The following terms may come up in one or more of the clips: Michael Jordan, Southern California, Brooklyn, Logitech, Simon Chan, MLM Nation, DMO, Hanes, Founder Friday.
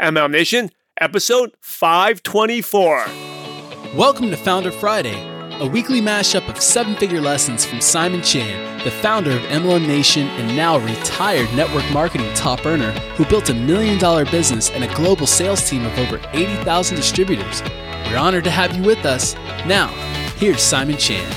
MLM Nation, episode 524. Welcome to Founder Friday, a weekly mashup of seven-figure lessons from Simon Chan, the founder of MLM Nation and now retired network marketing top earner who built $1 million business and a global sales team of over 80,000 distributors. We're honored to have you with us. Now, here's Simon Chan.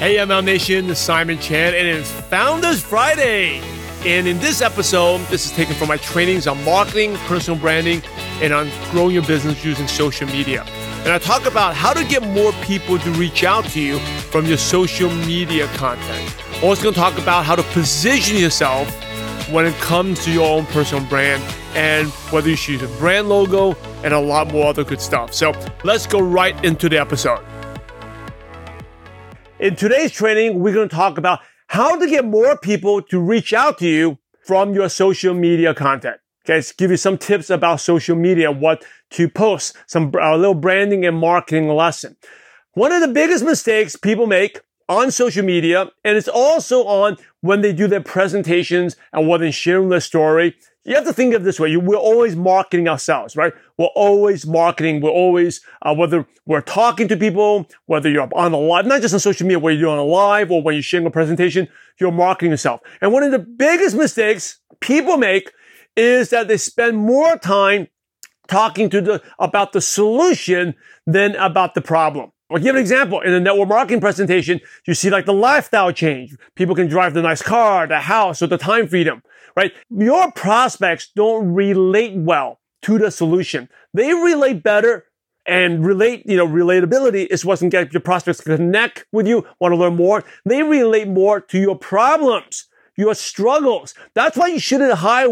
Hey MLM Nation, this is Simon Chan, and it's Founders Friday. And in this episode, this is taken from my trainings on marketing, personal branding, and on growing your business using social media. And I talk about how to get more people to reach out to you from your social media content. I'm also going to talk about how to position yourself when it comes to your own personal brand and whether you should use a brand logo and a lot more other good stuff. So let's go right into the episode. In today's training, we're going to talk about how to get more people to reach out to you from your social media content. Okay, let's give you some tips about social media, what to post, a little branding and marketing lesson. One of the biggest mistakes people make on social media, and it's also on when they do their presentations and when they're sharing their story, you have to think of it this way. We're always marketing ourselves, right? We're always marketing. We're always, whether we're talking to people, whether you're on a live, not just on social media, whether you're on a live or when you're sharing a presentation, you're marketing yourself. And one of the biggest mistakes people make is that they spend more time talking about the solution than about the problem. I'll give an example. In a network marketing presentation, you see like the lifestyle change. People can drive the nice car, the house, or the time freedom, right? Your prospects don't relate well to the solution. They relate better and relatability is what's going to get your prospects to connect with you, want to learn more. They relate more to your problems, your struggles. That's why you shouldn't hide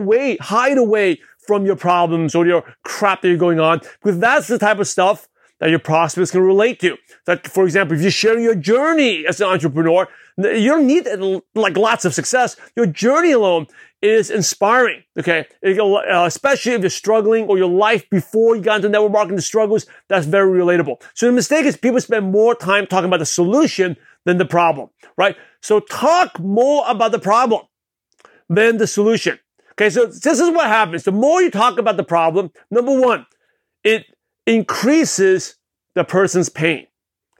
away from your problems or your crap that you're going on, because that's the type of stuff that your prospects can relate to. Like, for example, if you're sharing your journey as an entrepreneur, you don't need like lots of success. Your journey alone is inspiring, okay? Especially if you're struggling or your life before you got into network marketing, the struggles, that's very relatable. So the mistake is people spend more time talking about the solution than the problem, right? So talk more about the problem than the solution. Okay, so this is what happens. The more you talk about the problem, number one, it increases the person's pain.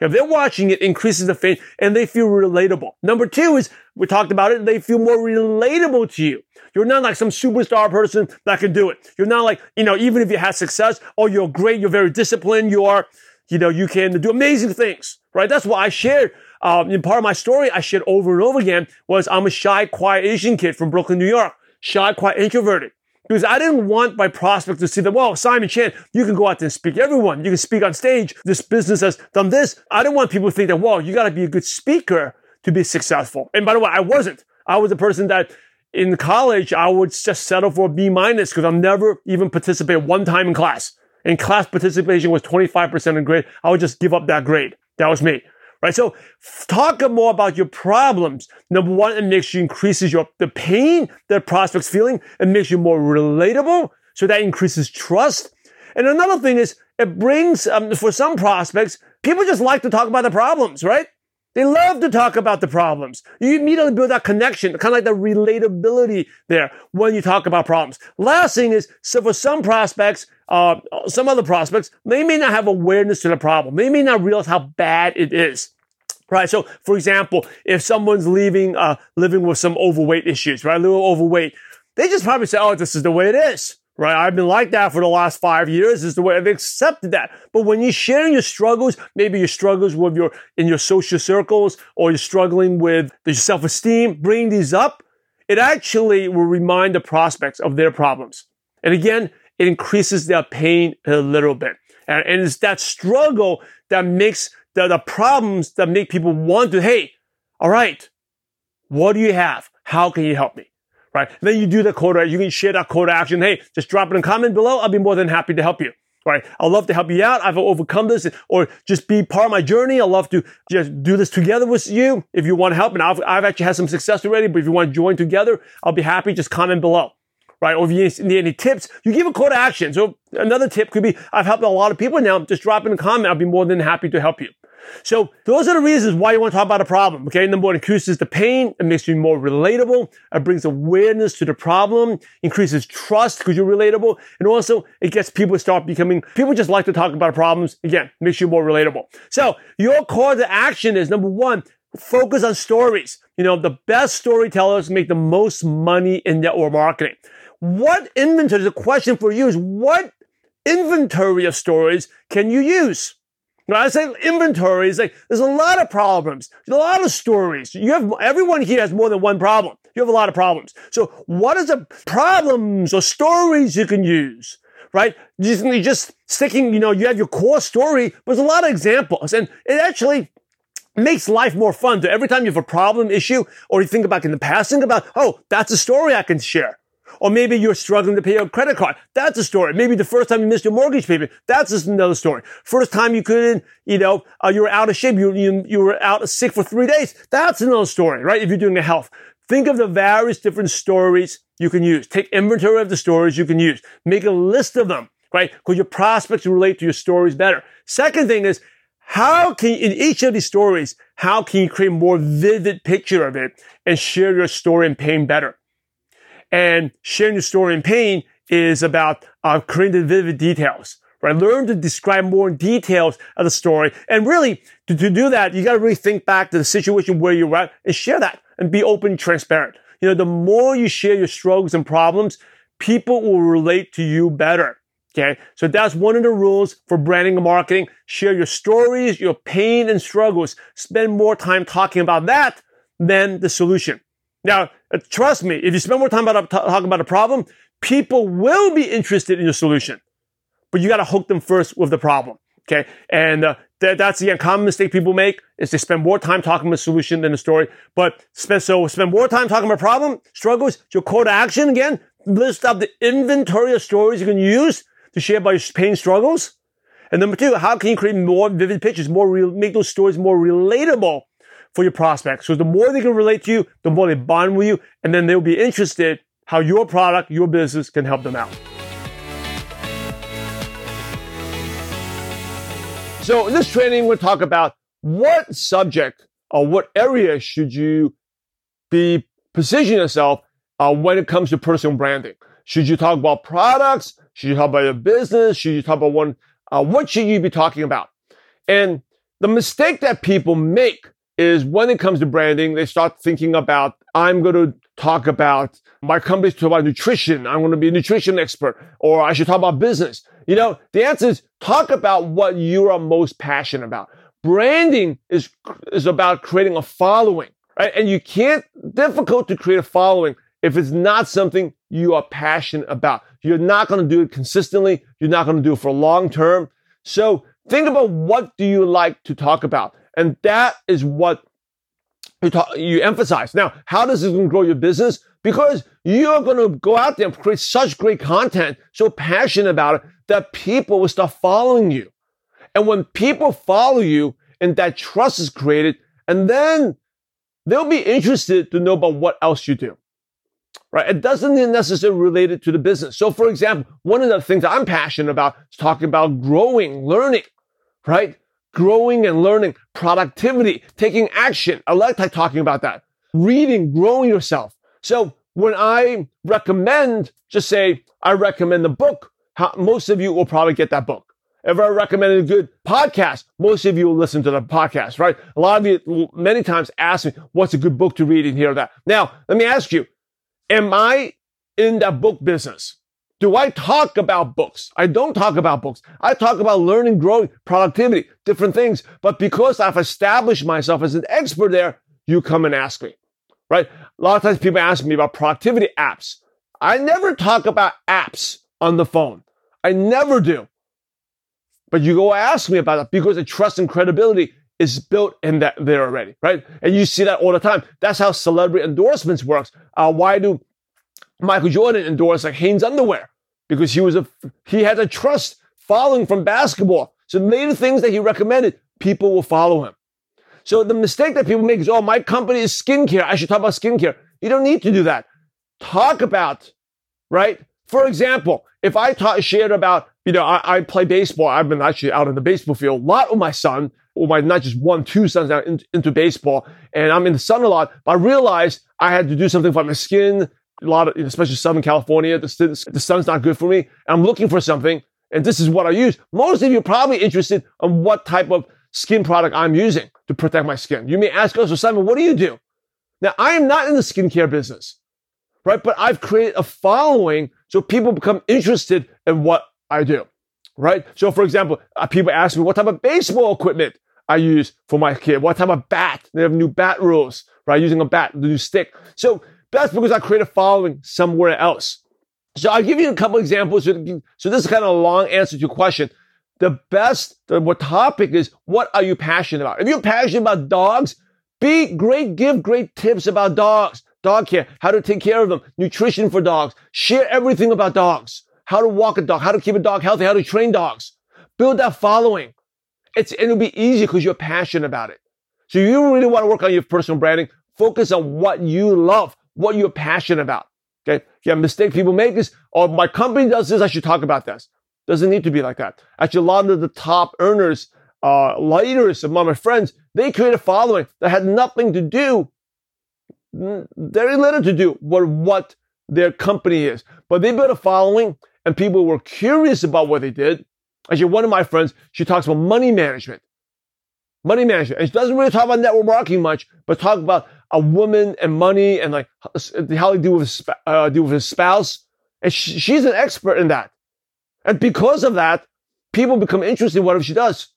If they're watching it, increases the pain, and they feel relatable. Number two is, we talked about it, they feel more relatable to you. You're not like some superstar person that can do it. You're not like, even if you had success, oh, you're great, you're very disciplined, you can do amazing things, right? That's what I shared. In part of my story I shared over and over again was I'm a shy, quiet Asian kid from Brooklyn, New York. Shy, quiet, introverted. Because I didn't want my prospects to see that, well, Simon Chan, you can go out there and speak to everyone. You can speak on stage. This business has done this. I didn't want people to think that, well, you got to be a good speaker to be successful. And by the way, I wasn't. I was the person that in college, I would just settle for a B- because I've never even participated one time in class. And class participation was 25% in grade. I would just give up that grade. That was me. Right? So talk more about your problems. Number one, it makes you increases the pain that prospects feeling. It makes you more relatable. So that increases trust. And another thing is it brings, for some prospects, people just like to talk about the problems, right? They love to talk about the problems. You immediately build that connection, kind of like the relatability there when you talk about problems. Last thing is, so for some prospects, some other prospects, they may not have awareness to the problem. They may not realize how bad it is, right? So, for example, if someone's living with some overweight issues, right, a little overweight, they just probably say, oh, this is the way it is. Right? I've been like that for the last 5 years. Is the way I've accepted that. But when you're sharing your struggles, maybe your struggles with in your social circles, or you're struggling with your self-esteem, bring these up. It actually will remind the prospects of their problems. And again, it increases their pain a little bit. And it's that struggle that makes the problems that make people want to, hey, all right, what do you have? How can you help me? Right? And then you do the call to action. You can share that call to action. Hey, just drop it in a comment below. I'll be more than happy to help you. Right? I'd love to help you out. I've overcome this, or just be part of my journey. I'd love to just do this together with you if you want to help. And I've actually had some success already, but if you want to join together, I'll be happy. Just comment below. Right? Or if you need any tips, you give a call to action. So another tip could be, I've helped a lot of people now. Just drop in a comment. I'll be more than happy to help you. So those are the reasons why you want to talk about a problem, okay? Number one, increases the pain. It makes you more relatable. It brings awareness to the problem, increases trust because you're relatable. And also it gets people to start becoming, people just like to talk about problems. Again, makes you more relatable. So your call to action is number one, focus on stories. You know, the best storytellers make the most money in network marketing. What inventory, the question for you is what inventory of stories can you use? Now, I say inventory is like, there's a lot of problems, there's a lot of stories. You have, everyone here has more than one problem. You have a lot of problems. So what is the problems or stories you can use, right? Just sticking, you know, you have your core story, but there's a lot of examples. And it actually makes life more fun. So every time you have a problem, issue, or you think about in the past, think about, oh, that's a story I can share. Or maybe you're struggling to pay your credit card. That's a story. Maybe the first time you missed your mortgage payment. That's just another story. First time you couldn't, you know, you were out of shape. You were out sick for 3 days. That's another story, right? If you're doing a health. Think of the various different stories you can use. Take inventory of the stories you can use. Make a list of them, right? Because your prospects relate to your stories better. Second thing is, how can, in each of these stories, how can you create a more vivid picture of it and share your story and pain better? And sharing your story and pain is about creating the vivid details, right? Learn to describe more details of the story. And really, to do that, you got to really think back to the situation where you're at and share that and be open and transparent. You know, the more you share your struggles and problems, people will relate to you better. Okay, so that's one of the rules for branding and marketing. Share your stories, your pain and struggles. Spend more time talking about that than the solution. Now, trust me, if you spend more time talking about a problem, people will be interested in your solution. But you got to hook them first with the problem, okay? And that's, again, a common mistake people make is they spend more time talking about a solution than the story. But spend more time talking about a problem, struggles, your call to action, again, list up the inventory of stories you can use to share about your pain struggles. And number two, how can you create more vivid pictures, make those stories more relatable for your prospects? So the more they can relate to you, the more they bond with you, and then they'll be interested how your product, your business can help them out. So in this training, we'll talk about what subject or what area should you be positioning yourself when it comes to personal branding. Should you talk about products? Should you talk about your business? Should you talk about one? What should you be talking about? And the mistake that people make is when it comes to branding, they start thinking about, I'm going to talk about my company's talk about nutrition. I'm going to be a nutrition expert, or I should talk about business. You know, the answer is talk about what you are most passionate about. Branding is about creating a following, right? And you can't, difficult to create a following if it's not something you are passionate about. You're not going to do it consistently. You're not going to do it for long term. So think about what do you like to talk about? And that is what you emphasize. Now, how does this grow your business? Because you're going to go out there and create such great content, so passionate about it, that people will start following you. And when people follow you and that trust is created, and then they'll be interested to know about what else you do, right? It doesn't necessarily relate it to the business. So for example, one of the things I'm passionate about is talking about growing, learning, right? Growing and learning, productivity, taking action. I like talking about that. Reading, growing yourself. So when I recommend, just say, I recommend the book, most of you will probably get that book. If I recommend a good podcast, most of you will listen to the podcast, right? A lot of you many times ask me, what's a good book to read and hear that? Now, let me ask you, am I in that book business? Do I talk about books? I don't talk about books. I talk about learning, growing, productivity, different things. But because I've established myself as an expert there, you come and ask me, right? A lot of times people ask me about productivity apps. I never talk about apps on the phone. I never do. But you go ask me about it because the trust and credibility is built in that there already, right? And you see that all the time. That's how celebrity endorsements works. Why do Michael Jordan endorsed like Hanes underwear? Because he had a trust following from basketball. So many things that he recommended, people will follow him. So the mistake that people make is, oh, my company is skincare. I should talk about skincare. You don't need to do that. Talk about, right? For example, if I shared about, you know, I play baseball. I've been actually out in the baseball field a lot with my son. or my not just one, two sons now into baseball. And I'm in the sun a lot. But I realized I had to do something for my skin. A lot of, especially Southern California, the sun's not good for me. I'm looking for something. And this is what I use. Most of you are probably interested in what type of skin product I'm using to protect my skin. You may ask us, so Simon, what do you do? Now, I am not in the skincare business, right? But I've created a following so people become interested in what I do, right? So, for example, people ask me what type of baseball equipment I use for my kid, what type of bat. They have new bat rules, right? Using a bat, the new stick. So that's because I create a following somewhere else. So I'll give you a couple examples. So this is kind of a long answer to your question. What topic is, what are you passionate about? If you're passionate about dogs, give great tips about dogs, dog care, how to take care of them, nutrition for dogs, share everything about dogs, how to walk a dog, how to keep a dog healthy, how to train dogs. Build that following. It'll be easy because you're passionate about it. So you really want to work on your personal branding. Focus on what you love, what you're passionate about. Okay. Yeah, mistake people make is, oh, my company does this, I should talk about this. Doesn't need to be like that. Actually, a lot of the top earners, leaders among my friends, they create a following that had nothing to do, very little to do with what their company is. But they built a following and people were curious about what they did. Actually, one of my friends, she talks about money management. Money management. And she doesn't really talk about network marketing much, but talk about a woman and money and like how they deal with his spouse. And she's an expert in that. And because of that, people become interested in what she does.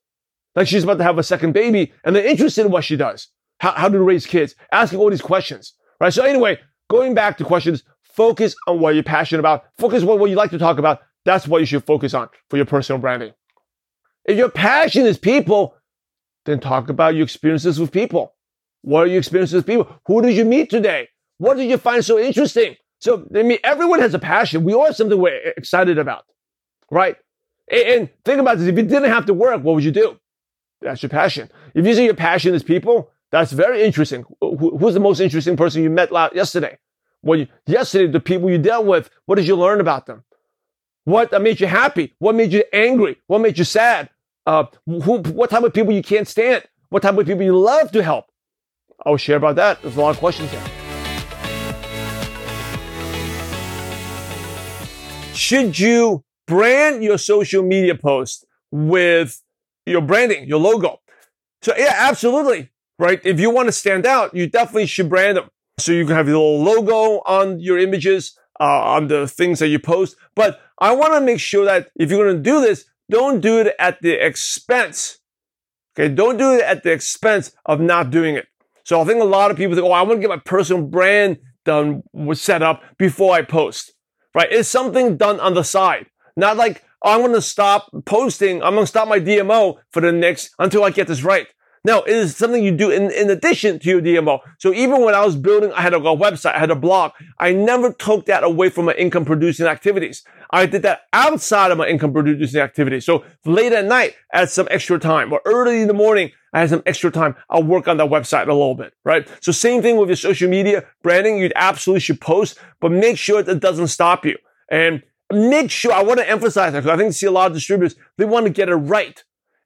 Like she's about to have a second baby and they're interested in what she does. How to raise kids, asking all these questions, right? So anyway, going back to questions, focus on what you're passionate about. Focus on what you like to talk about. That's what you should focus on for your personal branding. If your passion is people, then talk about your experiences with people. What are your experiences with people? Who did you meet today? What did you find so interesting? So, I mean, everyone has a passion. We all have something we're excited about, right? And think about this. If you didn't have to work, what would you do? That's your passion. If you say your passion is people, that's very interesting. Who's the most interesting person you met yesterday? Well, yesterday, the people you dealt with, what did you learn about them? What made you happy? What made you angry? What made you sad? What type of people you can't stand? What type of people you love to help? I will share about that. There's a lot of questions there. Should you brand your social media post with your branding, your logo? So yeah, absolutely, right? If you want to stand out, you definitely should brand them. So you can have your little logo on your images, on the things that you post. But I want to make sure that if you're going to do this, don't do it at the expense. Okay, don't do it at the expense of not doing it. So I think a lot of people think, oh, I want to get my personal brand done, was set up before I post, right? It's something done on the side. Not like, oh, I'm going to stop posting. I'm going to stop my DMO until I get this right. No, it is something you do in addition to your DMO. So even when I was building, I had a website, I had a blog. I never took that away from my income producing activities. I did that outside of my income producing activities. So late at night, I had some extra time, or early in the morning, I had some extra time. I'll work on that website a little bit, right? So same thing with your social media branding. You absolutely should post, but make sure that it doesn't stop you. And make sure, I want to emphasize that because I think you see a lot of distributors, they want to get it right.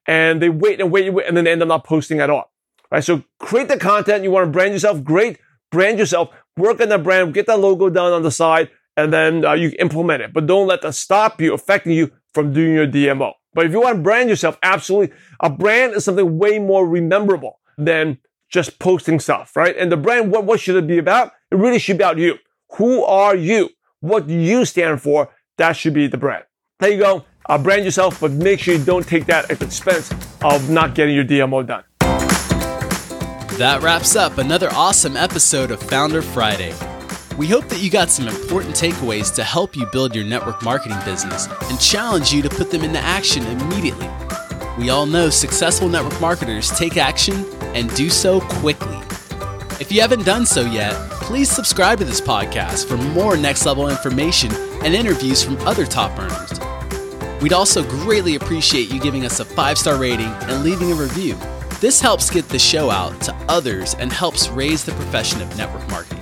And they wait, and then they end up not posting at all, right? So create the content. You want to brand yourself? Great. Brand yourself. Work on that brand. Get that logo done on the side. And then you implement it. But don't let that stop you, affecting you from doing your DMO. But if you want to brand yourself, absolutely. A brand is something way more rememberable than just posting stuff, right? And the brand, what should it be about? It really should be about you. Who are you? What do you stand for? That should be the brand. There you go. Brand yourself, but make sure you don't take that at the expense of not getting your DMO done. That wraps up another awesome episode of Founder Friday. We hope that you got some important takeaways to help you build your network marketing business and challenge you to put them into action immediately. We all know successful network marketers take action and do so quickly. If you haven't done so yet, please subscribe to this podcast for more next level information and interviews from other top earners. We'd also greatly appreciate you giving us a 5-star rating and leaving a review. This helps get the show out to others and helps raise the profession of network marketing.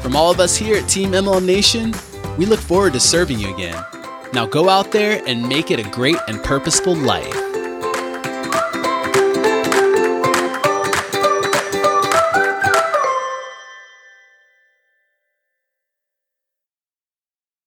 From all of us here at Team MLM Nation, we look forward to serving you again. Now go out there and make it a great and purposeful life.